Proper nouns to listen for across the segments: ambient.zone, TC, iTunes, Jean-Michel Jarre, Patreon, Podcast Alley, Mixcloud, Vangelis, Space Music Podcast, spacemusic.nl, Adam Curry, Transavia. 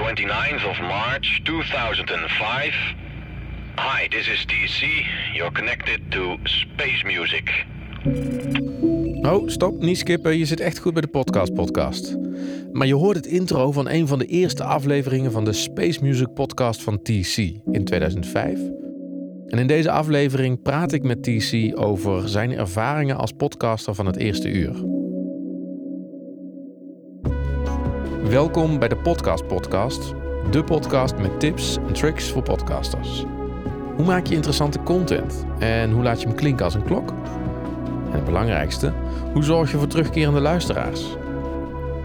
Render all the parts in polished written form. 29th of March 2005. Hi, this is TC. You're connected to Space Music. Oh, stop, niet skippen. Je zit echt goed bij de podcast. Maar je hoort het intro van een van de eerste afleveringen van de Space Music Podcast van TC in 2005. En in deze aflevering praat ik met TC over zijn ervaringen als podcaster van het eerste uur. Welkom bij de Podcast Podcast, de podcast met tips en tricks voor podcasters. Hoe maak je interessante content en hoe laat je hem klinken als een klok? En het belangrijkste, hoe zorg je voor terugkerende luisteraars?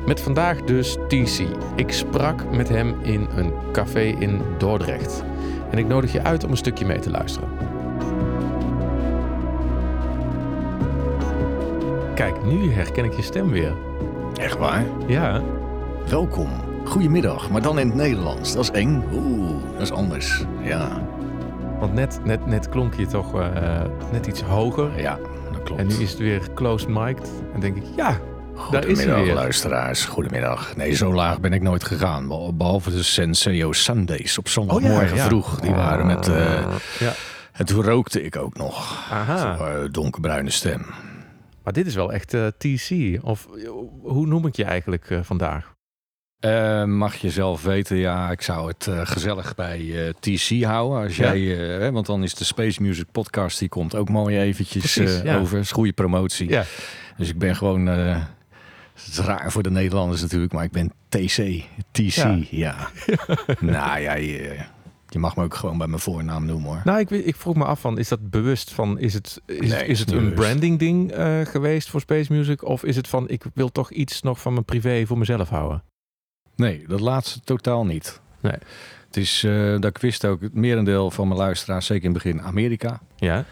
Met vandaag dus TC. Ik sprak met hem in een café in Dordrecht. En ik nodig je uit om een stukje mee te luisteren. Kijk, nu herken ik je stem weer. Echt waar? Ja. Welkom. Goedemiddag, maar dan in het Nederlands. Dat is eng. Oeh, dat is anders. Ja. Want net klonk je toch net iets hoger. Ja, dat klopt. En nu is het weer closed mic'd. En denk ik, ja... Goedemiddag luisteraars, goedemiddag. Nee, zo laag ben ik nooit gegaan. Behalve de Senseo Sundays op zondagmorgen vroeg. Die waren met... En toen rookte ik ook nog. Donkerbruine stem. Maar dit is wel echt TC. Of hoe noem ik je eigenlijk vandaag? Mag je zelf weten, ja, ik zou het gezellig bij TC houden. Als jij, want dan is de Space Music Podcast, die komt ook mooi eventjes over. Dat is goede promotie. Ja. Dus ik ben gewoon... Het is raar voor de Nederlanders natuurlijk, maar ik ben TC, ja. Nou ja, je mag me ook gewoon bij mijn voornaam noemen hoor. Nou, ik vroeg me af van, is dat bewust van, is het een branding ding geweest voor Space Music? Of is het van, ik wil toch iets nog van mijn privé voor mezelf houden? Nee, dat laatste totaal niet. Nee. Het is, dat ik wist ook, het merendeel van mijn luisteraars, zeker in het begin Amerika. Ja.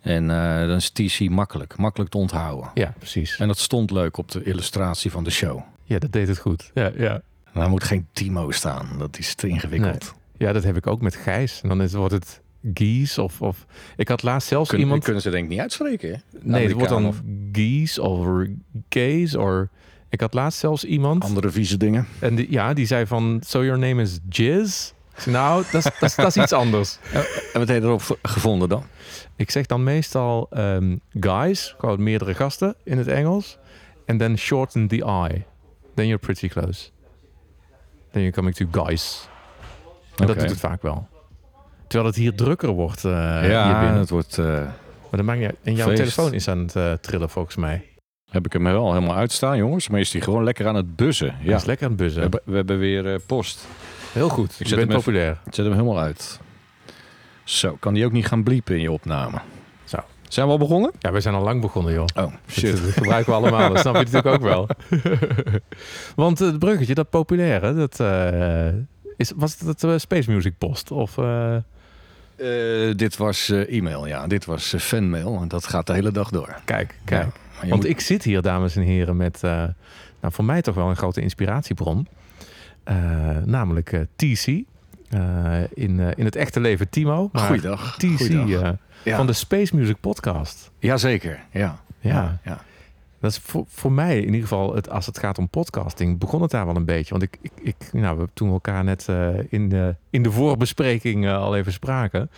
En dan is TC makkelijk te onthouden. Ja, precies. En dat stond leuk op de illustratie van de show. Ja, dat deed het goed. Ja. En daar moet geen Timo staan. Dat is te ingewikkeld. Nee. Ja, dat heb ik ook met Gijs. En dan wordt het Gies of... Ik had laatst zelfs iemand... Kunnen ze denk ik niet uitspreken, hè? Nee, het wordt dan Gies of Gays of... Ik had laatst zelfs iemand... Andere vieze dingen. En die zei van... So your name is Jizz? Nou, dat is iets anders. En wat heb je erop gevonden dan? Ik zeg dan meestal guys, gewoon meerdere gasten in het Engels. En then shorten the I. Then you're pretty close. Then you're coming to guys. En dat doet het vaak wel. Terwijl het hier drukker wordt. Ja, het wordt... Maar dat maakt niet uit. En jouw telefoon is aan het trillen volgens mij. Heb ik hem wel helemaal uitstaan, jongens. Maar is die gewoon lekker aan het buzzen. Ja. Hij is lekker aan het buzzen. We hebben weer post. Heel goed, ik ben populair. Ik zet hem helemaal uit. Zo, kan die ook niet gaan bliepen in je opname? Zo. Zijn we al begonnen? Ja, we zijn al lang begonnen, joh. Oh, shit. Dat gebruiken we allemaal, dat snap je natuurlijk ook wel. Want het bruggetje, dat populaire, was dat Space Music Post? Of... dit was e-mail, ja. Dit was fanmail. En dat gaat de hele dag door. Kijk. Ja, want ik zit hier, dames en heren, met... voor mij toch wel een grote inspiratiebron. Namelijk TC. In het echte leven Timo. Goeiedag. TC van de Space Music Podcast. Jazeker, ja. Dat is voor mij in ieder geval, als het gaat om podcasting, begon het daar wel een beetje. Want toen we elkaar net in de voorbespreking al even spraken.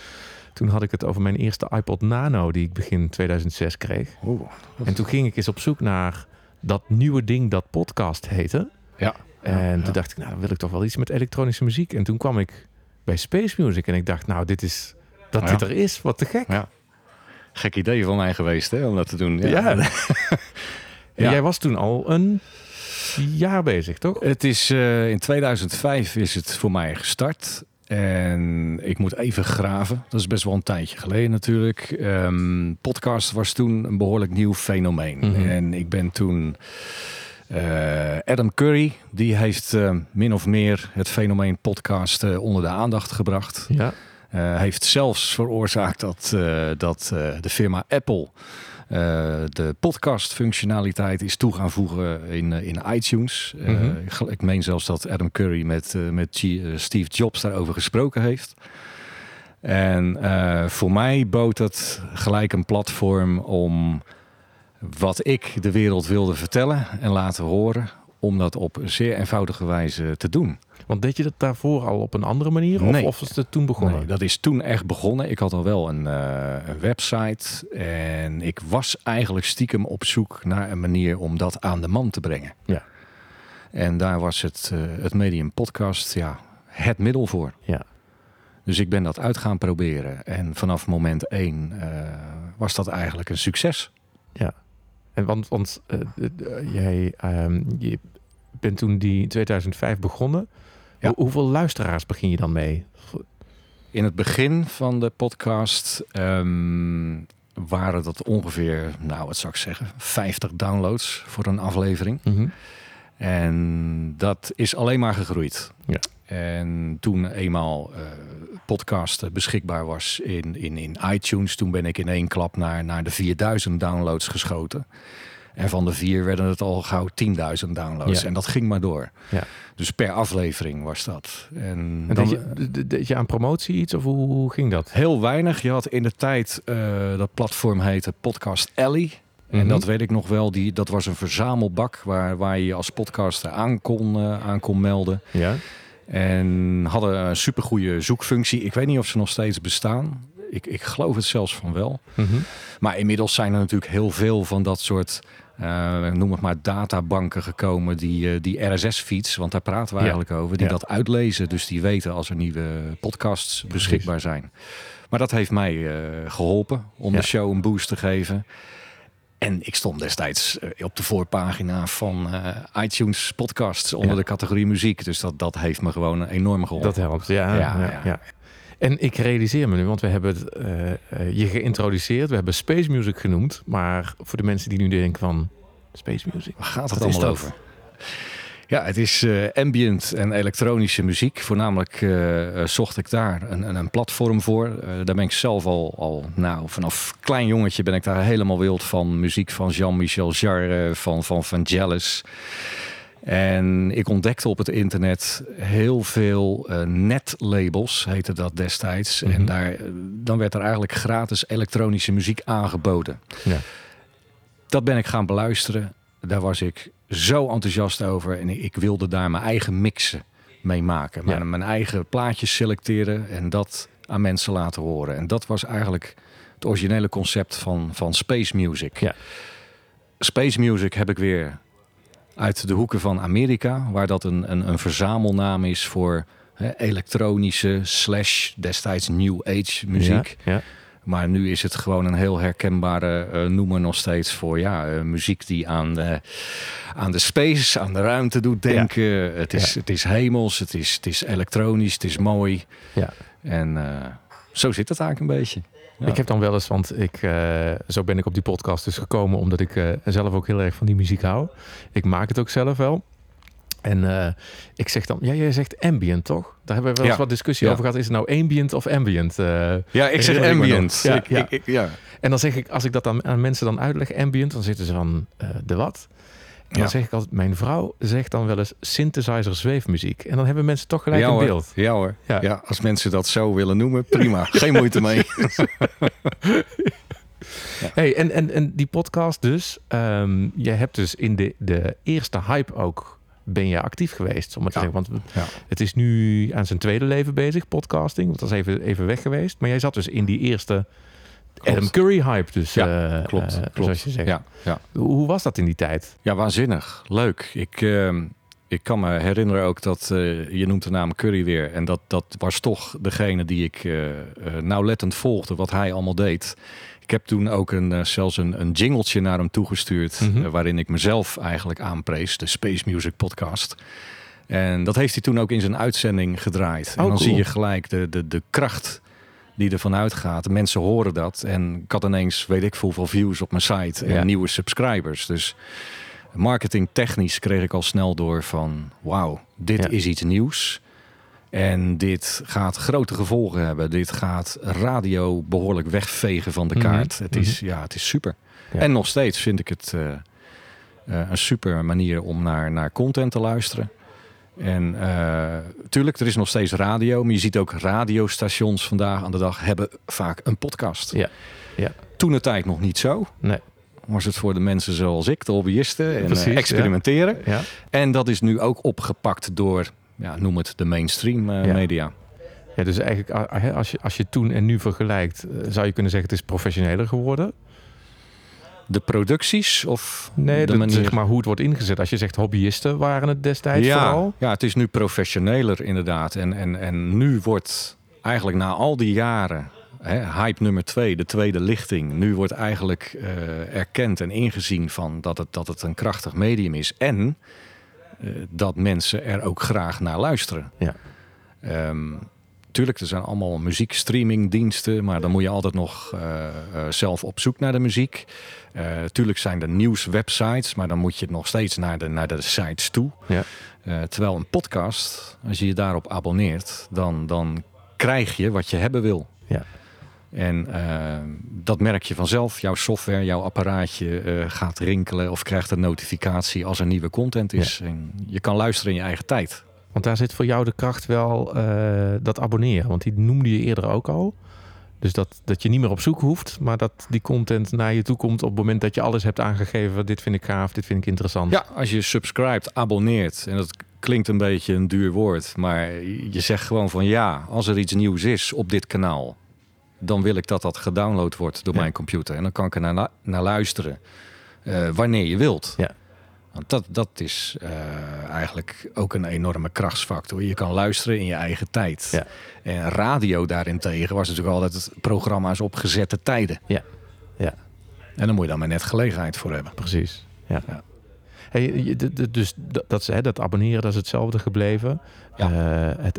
Toen had ik het over mijn eerste iPod Nano die ik begin 2006 kreeg. Oh, en toen ging ik eens op zoek naar dat nieuwe ding dat podcast heette. Ja. En toen dacht ik, nou, dan wil ik toch wel iets met elektronische muziek. En toen kwam ik bij Space Music en ik dacht, nou, dit is dat dit er is. Wat te gek. Ja. Gek idee van mij geweest, hè, om dat te doen. Ja. En jij was toen al een jaar bezig, toch? Het is in 2005 is het voor mij gestart. En ik moet even graven. Dat is best wel een tijdje geleden natuurlijk. Podcast was toen een behoorlijk nieuw fenomeen. Mm-hmm. En ik ben toen... Adam Curry, die heeft min of meer het fenomeen podcast onder de aandacht gebracht. Ja. Heeft zelfs veroorzaakt dat de firma Apple de podcastfunctionaliteit is toe gaan voegen in iTunes. Mm-hmm. Ik meen zelfs dat Adam Curry met Steve Jobs daarover gesproken heeft. En voor mij bood dat gelijk een platform om... wat ik de wereld wilde vertellen en laten horen... om dat op zeer eenvoudige wijze te doen. Want deed je dat daarvoor al op een andere manier? Nee. Of is het toen begonnen? Nee, dat is toen echt begonnen. Ik had al wel een website. En ik was eigenlijk stiekem op zoek naar een manier om dat aan de man te brengen. Ja. En daar was het medium podcast het middel voor. Ja. Dus ik ben dat uit gaan proberen. En vanaf moment 1 was dat eigenlijk een succes. Ja. En jij bent toen in 2005 begonnen. Ja. Hoeveel luisteraars begin je dan mee? In het begin van de podcast waren dat ongeveer, wat zou ik zeggen, 50 downloads voor een aflevering. Mm-hmm. En dat is alleen maar gegroeid. Ja. En toen eenmaal podcast beschikbaar was in iTunes... toen ben ik in één klap naar de 4000 downloads geschoten. En van de 4 werden het al gauw 10.000 downloads. Ja. En dat ging maar door. Ja. Dus per aflevering was dat. En deed je aan promotie iets of hoe ging dat? Heel weinig. Je had in de tijd dat platform heette Podcast Alley... En dat weet ik nog wel, dat was een verzamelbak waar je als podcaster aan kon melden. Ja. En hadden een supergoeie zoekfunctie. Ik weet niet of ze nog steeds bestaan. Ik geloof het zelfs van wel. Mm-hmm. Maar inmiddels zijn er natuurlijk heel veel van dat soort, noem het maar, databanken gekomen. Die RSS-feeds, want daar praten we eigenlijk over, die dat uitlezen. Dus die weten als er nieuwe podcasts beschikbaar zijn. Maar dat heeft mij geholpen om de show een boost te geven. En ik stond destijds op de voorpagina van iTunes podcasts onder de categorie muziek. Dus dat heeft me gewoon enorm geholpen. Dat helpt, ja. En ik realiseer me nu, want we hebben je geïntroduceerd. We hebben Space Music genoemd. Maar voor de mensen die nu denken van Space Music. Waar gaat het allemaal over? Ja, het is ambient en elektronische muziek. Voornamelijk zocht ik daar een platform voor. Daar ben ik zelf al vanaf klein jongetje ben ik daar helemaal wild van. Muziek van Jean-Michel Jarre, van Vangelis. En ik ontdekte op het internet heel veel netlabels, heette dat destijds. Mm-hmm. En dan werd er eigenlijk gratis elektronische muziek aangeboden. Ja. Dat ben ik gaan beluisteren. Daar was ik zo enthousiast over. En ik wilde daar mijn eigen mixen mee maken. Ja. Mijn eigen plaatjes selecteren en dat aan mensen laten horen. En dat was eigenlijk het originele concept van Space Music. Ja. Space Music heb ik weer uit de hoeken van Amerika. Waar dat een verzamelnaam is voor elektronische / destijds New Age muziek. Ja, ja. Maar nu is het gewoon een heel herkenbare noemer nog steeds voor muziek die aan de space, aan de ruimte doet denken. Ja. Het is hemels, het is elektronisch, het is mooi. Ja. En zo zit het eigenlijk een beetje. Ja. Ik heb dan wel eens, want zo ben ik op die podcast dus gekomen, omdat ik zelf ook heel erg van die muziek hou. Ik maak het ook zelf wel. En ik zeg dan, jij zegt ambient, toch? Daar hebben we wel eens wat discussie over gehad. Is het nou ambient of ambient? Ik zeg ambient. Ja. En dan zeg ik, als ik dat aan mensen dan uitleg, ambient, dan zitten ze van de wat? En dan zeg ik altijd, mijn vrouw zegt dan wel eens synthesizer zweefmuziek. En dan hebben mensen toch gelijk een beeld. Ja hoor, ja, als mensen dat zo willen noemen, prima. Geen moeite mee. Ja. Hey, en die podcast dus, je hebt dus in de eerste hype ook... ben je actief geweest, om het te zeggen. Want het is nu aan zijn tweede leven bezig, podcasting. Want dat is even weg geweest. Maar jij zat dus in die eerste Adam Curry hype. Dus, klopt. Zoals je zegt. Ja, ja. Hoe was dat in die tijd? Ja, waanzinnig. Leuk. Ik kan me herinneren ook dat... je noemt de naam Curry weer. En dat was toch degene die ik nauwlettend volgde. Wat hij allemaal deed. Ik heb toen ook zelfs een jingletje naar hem toegestuurd... Mm-hmm. Waarin ik mezelf eigenlijk aanprees, de Space Music Podcast. En dat heeft hij toen ook in zijn uitzending gedraaid. En dan zie je gelijk de kracht die er vanuit gaat. Mensen horen dat. En ik had ineens, weet ik hoeveel views op mijn site en nieuwe subscribers. Dus marketingtechnisch kreeg ik al snel door van... wauw, dit is iets nieuws. En dit gaat grote gevolgen hebben. Dit gaat radio behoorlijk wegvegen van de kaart. Mm-hmm. Het is super. Ja. En nog steeds vind ik het een super manier om naar content te luisteren. En tuurlijk, er is nog steeds radio. Maar je ziet ook radiostations vandaag aan de dag hebben vaak een podcast. Ja. Ja. Toentertijd nog niet zo. Nee. Was het voor de mensen zoals ik, de hobbyisten. En precies, experimenteren. Ja. Ja. En dat is nu ook opgepakt door... ja, noem het de mainstream media. Ja, dus eigenlijk als je toen en nu vergelijkt, zou je kunnen zeggen het is professioneler geworden? De producties of de manier? Zeg maar hoe het wordt ingezet. Als je zegt hobbyisten waren het destijds vooral. Ja, het is nu professioneler inderdaad. En nu wordt eigenlijk na al die jaren, hype nummer 2, de tweede lichting. Nu wordt eigenlijk erkend en ingezien van dat het een krachtig medium is. En dat mensen er ook graag naar luisteren. Ja. Tuurlijk, er zijn allemaal muziekstreamingdiensten, maar dan moet je altijd nog zelf op zoek naar de muziek. Tuurlijk zijn er nieuwswebsites, maar dan moet je nog steeds naar de sites toe. Ja. Terwijl een podcast, als je je daarop abonneert, dan krijg je wat je hebben wil. Ja. En dat merk je vanzelf. Jouw software, jouw apparaatje gaat rinkelen of krijgt een notificatie als er nieuwe content is. Ja. En je kan luisteren in je eigen tijd. Want daar zit voor jou de kracht wel dat abonneren. Want die noemde je eerder ook al. Dus dat je niet meer op zoek hoeft. Maar dat die content naar je toe komt op het moment dat je alles hebt aangegeven. Dit vind ik gaaf, dit vind ik interessant. Ja, als je subscribt, abonneert. En dat klinkt een beetje een duur woord. Maar je zegt gewoon van ja, als er iets nieuws is op dit kanaal. Dan wil ik dat gedownload wordt door mijn computer. En dan kan ik er naar luisteren. Wanneer je wilt. Ja. Want dat is eigenlijk ook een enorme krachtsfactor. Je kan luisteren in je eigen tijd. Ja. En radio daarentegen was natuurlijk altijd programma's op gezette tijden. Ja. Ja. En dan moet je dan maar net gelegenheid voor hebben. Precies. Ja. Ja. Hey, dus dat abonneren, dat is hetzelfde gebleven. Ja.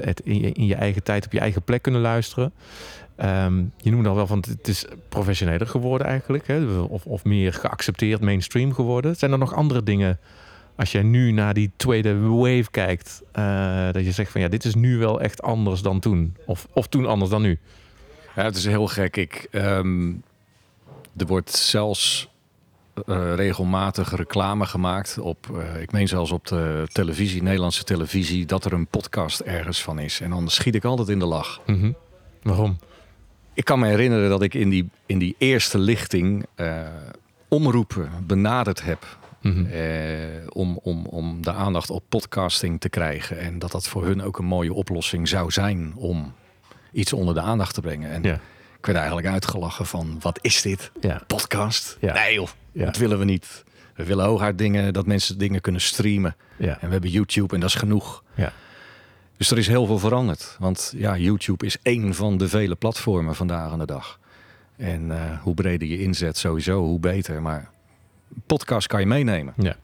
Het in je eigen tijd op je eigen plek kunnen luisteren. Je noemde al wel van het is professioneler geworden eigenlijk. Hè? Of meer geaccepteerd, mainstream geworden. Zijn er nog andere dingen, als jij nu naar die tweede wave kijkt, dat je zegt van ja, dit is nu wel echt anders dan toen. Of toen anders dan nu. Ja, het is heel gek. Er wordt zelfs regelmatig reclame gemaakt op, ik meen zelfs op de televisie, Nederlandse televisie, dat er een podcast ergens van is. En dan schiet ik altijd in de lach. Mm-hmm. Waarom? Ik kan me herinneren dat ik in die eerste lichting omroepen benaderd heb. Mm-hmm. Om de aandacht op podcasting te krijgen. En dat voor hun ook een mooie oplossing zou zijn om iets onder de aandacht te brengen. En ik werd eigenlijk uitgelachen van, wat is dit? Ja. Podcast? Ja. Nee joh, dat willen we niet. We willen hooguit dingen, dat mensen dingen kunnen streamen. Ja. En we hebben YouTube en dat is genoeg. Ja. Dus er is heel veel veranderd. Want ja, YouTube is één van de vele platformen vandaag aan de dag. En hoe breder je inzet sowieso, hoe beter. Maar podcast kan je meenemen. Ja.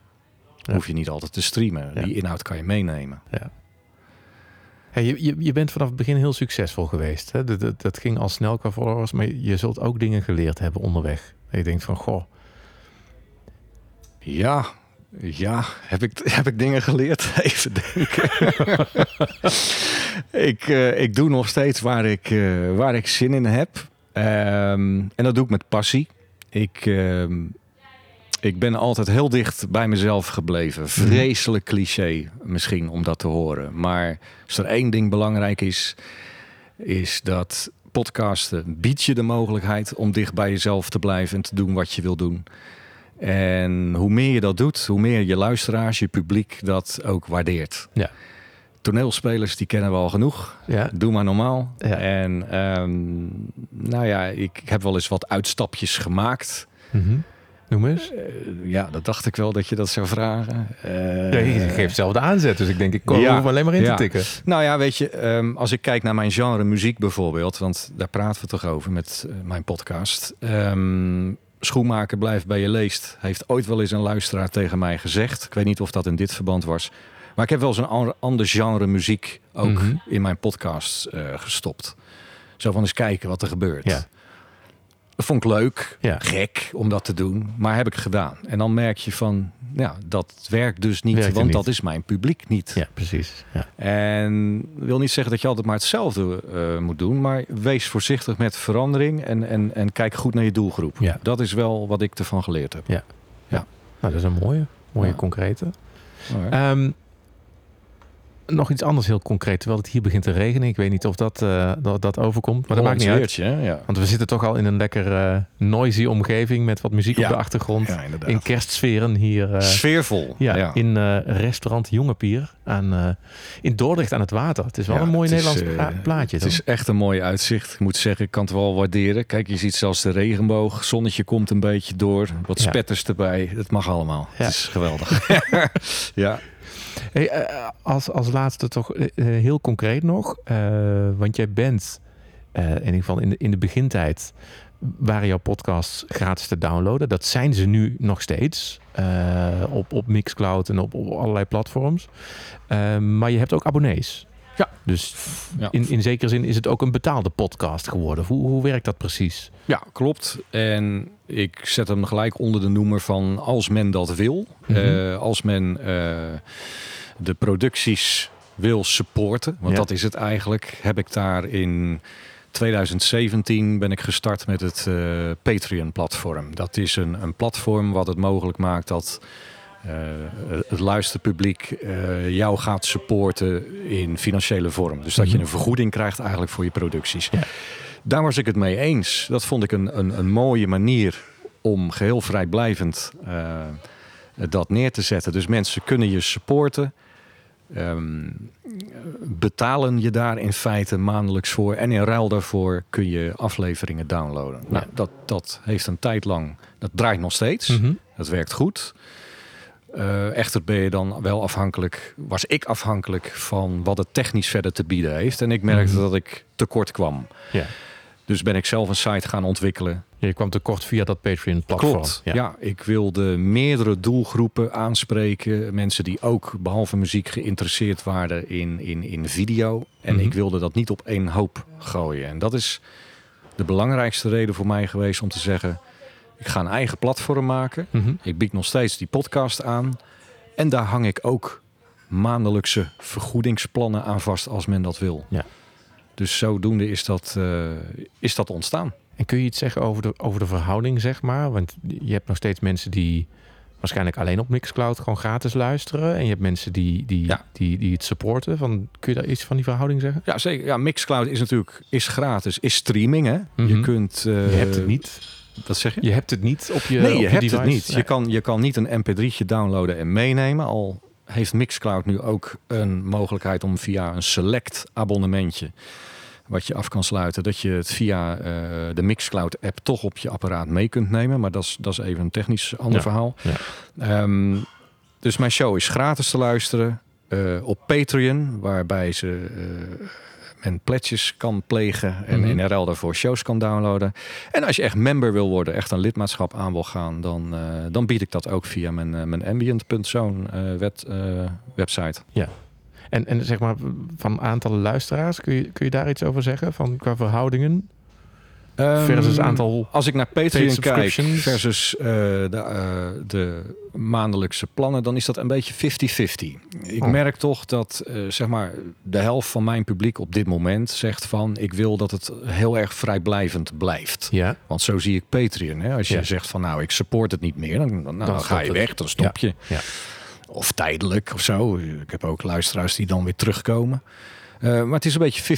Ja. Hoef je niet altijd te streamen. Ja. Die inhoud kan je meenemen. Ja. Hey, je bent vanaf het begin heel succesvol geweest. Hè? Dat ging al snel qua followers. Maar je zult ook dingen geleerd hebben onderweg. En je denkt van, goh. Ja. Ja, heb ik dingen geleerd? Even denken. Ik doe nog steeds waar ik zin in heb. En dat doe ik met passie. Ik ben altijd heel dicht bij mezelf gebleven. Vreselijk cliché misschien om dat te horen. Maar als er één ding belangrijk is, is dat podcasten biedt je de mogelijkheid om dicht bij jezelf te blijven en te doen wat je wil doen. En hoe meer je dat doet, hoe meer je luisteraars, je publiek dat ook waardeert. Ja. Toneelspelers, die kennen we al genoeg. Ja. Doe maar normaal. Ja. En ik heb wel eens wat uitstapjes gemaakt. Mm-hmm. Noem eens. Dat dacht ik wel dat je dat zou vragen. Je geeft zelf de aanzet, dus ik denk, ik hoef alleen maar in te tikken. Nou ja, weet je, als ik kijk naar mijn genre muziek bijvoorbeeld, want daar praten we toch over met mijn podcast. Schoenmaker blijft bij je leest. Heeft ooit wel eens een luisteraar tegen mij gezegd. Ik weet niet of dat in dit verband was. Maar ik heb wel eens een ander genre muziek ook in mijn podcast gestopt. Zo van eens kijken wat er gebeurt. Ja. Dat vond ik leuk, gek om dat te doen. Maar heb ik gedaan. En dan merk je van, dat werkt dus niet. Werkt want niet. Dat is mijn publiek niet. Ja, precies. Ja. En wil niet zeggen dat je altijd maar hetzelfde moet doen. Maar wees voorzichtig met verandering. En kijk goed naar je doelgroep. Ja. Dat is wel wat ik ervan geleerd heb. Ja. Ja. Nou, dat is een mooie concrete. nog iets anders heel concreet. Terwijl het hier begint te regenen. Ik weet niet of dat overkomt. Maar dat maakt niet uit. Ja. Want we zitten toch al in een lekker noisy omgeving. Met wat muziek op de achtergrond. Ja, in kerstsferen hier. Sfeervol. Ja. In restaurant Jongepier. In Dordrecht aan het water. Het is wel een mooi Nederlands plaatje. Het is echt een mooi uitzicht. Ik moet zeggen, ik kan het wel waarderen. Kijk, je ziet zelfs de regenboog. Zonnetje komt een beetje door. Wat spetters erbij. Het mag allemaal. Ja. Het is geweldig. Ja. Hey, als laatste toch heel concreet nog. Want jij bent in ieder geval in de begintijd waren jouw podcasts gratis te downloaden. Dat zijn ze nu nog steeds. Op Mixcloud en op allerlei platforms. Maar je hebt ook abonnees. Ja. Dus in zekere zin is het ook een betaalde podcast geworden. Hoe werkt dat precies? Ja, klopt. En ik zet hem gelijk onder de noemer van als men dat wil. Mm-hmm. Als men de producties wil supporten. Want dat is het eigenlijk. Heb ik daar in 2017 ben ik gestart met het Patreon-platform. Dat is een platform wat het mogelijk maakt dat het luisterpubliek jou gaat supporten in financiële vorm. Dus dat je een vergoeding krijgt eigenlijk voor je producties. Ja. Daar was ik het mee eens. Dat vond ik een mooie manier om geheel vrijblijvend dat neer te zetten. Dus mensen kunnen je supporten. Betalen je daar in feite maandelijks voor. En in ruil daarvoor kun je afleveringen downloaden. Ja. Nou, dat heeft een tijd lang. Dat draait nog steeds. Mm-hmm. Dat werkt goed. Echter ben je dan wel afhankelijk. Was ik afhankelijk van wat het technisch verder te bieden heeft. En ik merkte dat ik tekort kwam. Ja. Dus ben ik zelf een site gaan ontwikkelen. Je kwam tekort via dat Patreon-platform. Klopt, ja. Ik wilde meerdere doelgroepen aanspreken. Mensen die ook, behalve muziek, geïnteresseerd waren in video. En ik wilde dat niet op één hoop gooien. En dat is de belangrijkste reden voor mij geweest om te zeggen: ik ga een eigen platform maken. Mm-hmm. Ik bied nog steeds die podcast aan. En daar hang ik ook maandelijkse vergoedingsplannen aan vast als men dat wil. Ja. Dus zodoende is dat ontstaan. En kun je iets zeggen over de verhouding, zeg maar? Want je hebt nog steeds mensen die waarschijnlijk alleen op Mixcloud gewoon gratis luisteren. En je hebt mensen die het supporten. Kun je daar iets van die verhouding zeggen? Ja, zeker. Ja, Mixcloud is natuurlijk gratis, is streaming. Hè? Mm-hmm. Je hebt het niet. Wat zeg je? Je hebt het niet op je device. Nee, je hebt het niet. Nee. Je kan niet een mp3'tje downloaden en meenemen. Al heeft Mixcloud nu ook een mogelijkheid om via een select abonnementje, wat je af kan sluiten, dat je het via de Mixcloud-app toch op je apparaat mee kunt nemen. Maar dat is even een technisch ander verhaal. Ja. Dus mijn show is gratis te luisteren op Patreon, waarbij ze en pledges kan plegen en in ruil daarvoor shows kan downloaden. En als je echt member wil worden, echt een lidmaatschap aan wil gaan, dan bied ik dat ook via mijn ambient.zone website. Ja. En zeg maar, van aantallen luisteraars, kun je daar iets over zeggen? Van qua verhoudingen? Versus aantal. Als ik naar Patreon kijk versus de maandelijkse plannen, dan is dat een beetje 50-50. Ik merk toch dat zeg maar de helft van mijn publiek op dit moment zegt van: ik wil dat het heel erg vrijblijvend blijft. Ja. Want zo zie ik Patreon. Hè? Als je zegt van: nou, ik support het niet meer, dan ga je weg, dan stop je. Ja. Of tijdelijk of zo. Ik heb ook luisteraars die dan weer terugkomen. Maar het is een beetje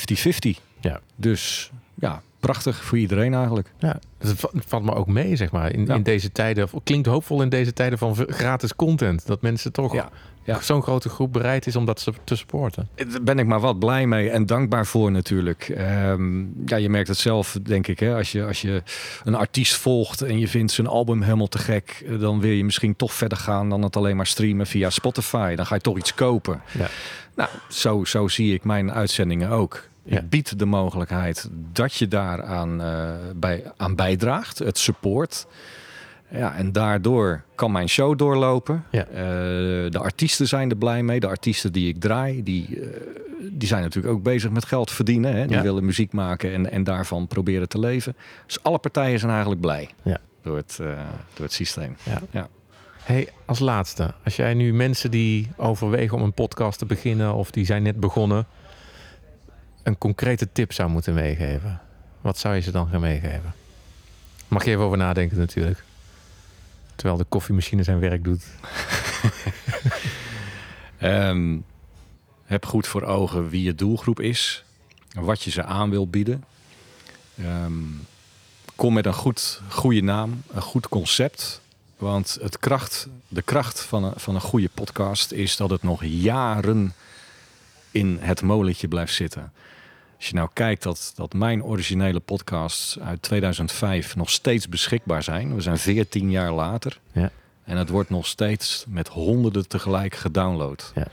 50-50. Ja. Dus ja. Prachtig voor iedereen eigenlijk. Ja, dat valt me ook mee, zeg maar. In deze tijden, klinkt hoopvol in deze tijden van gratis content. Dat mensen toch zo'n grote groep bereid is om dat te supporten. Daar ben ik maar wat blij mee en dankbaar voor natuurlijk. Je merkt het zelf, denk ik. Hè? Als je een artiest volgt en je vindt zijn album helemaal te gek, dan wil je misschien toch verder gaan dan het alleen maar streamen via Spotify. Dan ga je toch iets kopen. Ja. Nou, zo zie ik mijn uitzendingen ook. Ja. Ik bied de mogelijkheid dat je daaraan aan bijdraagt, het support. Ja, en daardoor kan mijn show doorlopen. Ja. De artiesten zijn er blij mee. De artiesten die ik draai, die zijn natuurlijk ook bezig met geld verdienen. Hè? Die willen muziek maken en daarvan proberen te leven. Dus alle partijen zijn eigenlijk blij door het systeem. Ja. Ja. Hey, als laatste, als jij nu mensen die overwegen om een podcast te beginnen of die zijn net begonnen, een concrete tip zou moeten meegeven, wat zou je ze dan gaan meegeven? Mag je even over nadenken natuurlijk. Terwijl de koffiemachine zijn werk doet. Heb goed voor ogen wie je doelgroep is. Wat je ze aan wil bieden. Kom met een goede naam. Een goed concept. Want de kracht van een goede podcast is dat het nog jaren in het molentje blijft zitten. Als je nou kijkt dat mijn originele podcasts uit 2005 nog steeds beschikbaar zijn. We zijn 14 jaar later. Ja. En het wordt nog steeds met honderden tegelijk gedownload. Ja.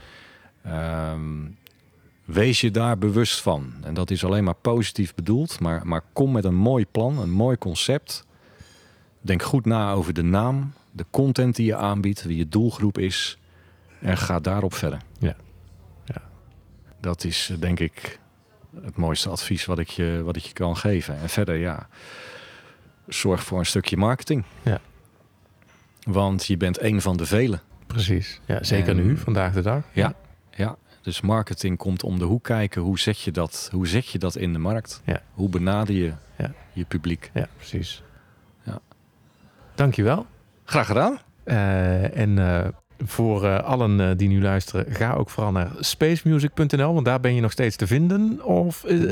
Wees je daar bewust van. En dat is alleen maar positief bedoeld. Maar kom met een mooi plan, een mooi concept. Denk goed na over de naam, de content die je aanbiedt, wie je doelgroep is. En ga daarop verder. Ja. Ja. Dat is denk ik het mooiste advies wat ik je kan geven. En verder, ja, zorg voor een stukje marketing. Ja. Want je bent één van de velen. Precies. Ja, zeker nu, vandaag de dag. Ja, ja. Dus marketing komt om de hoek kijken. Hoe zet je dat in de markt? Ja. Hoe benader je je publiek? Ja, precies. Ja. Dankjewel. Graag gedaan. Voor allen die nu luisteren, ga ook vooral naar spacemusic.nl, want daar ben je nog steeds te vinden.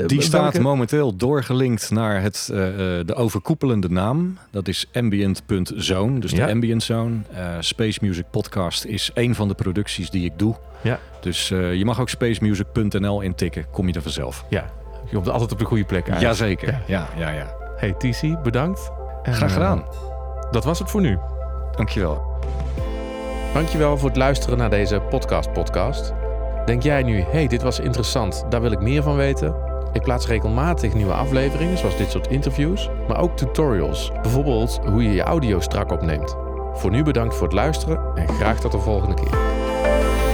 Die staat momenteel doorgelinkt naar de overkoepelende naam. Dat is ambient.zone, dus de ambient zone. Space Music Podcast is een van de producties die ik doe. Ja. Dus je mag ook spacemusic.nl intikken, kom je er vanzelf. Ja, je komt altijd op de goede plek uit. Jazeker, ja. Hey TC, bedankt. Graag gedaan. Dat was het voor nu. Dankjewel. Dankjewel voor het luisteren naar deze podcast. Denk jij nu, dit was interessant, daar wil ik meer van weten? Ik plaats regelmatig nieuwe afleveringen, zoals dit soort interviews, maar ook tutorials. Bijvoorbeeld hoe je je audio strak opneemt. Voor nu bedankt voor het luisteren en graag tot de volgende keer.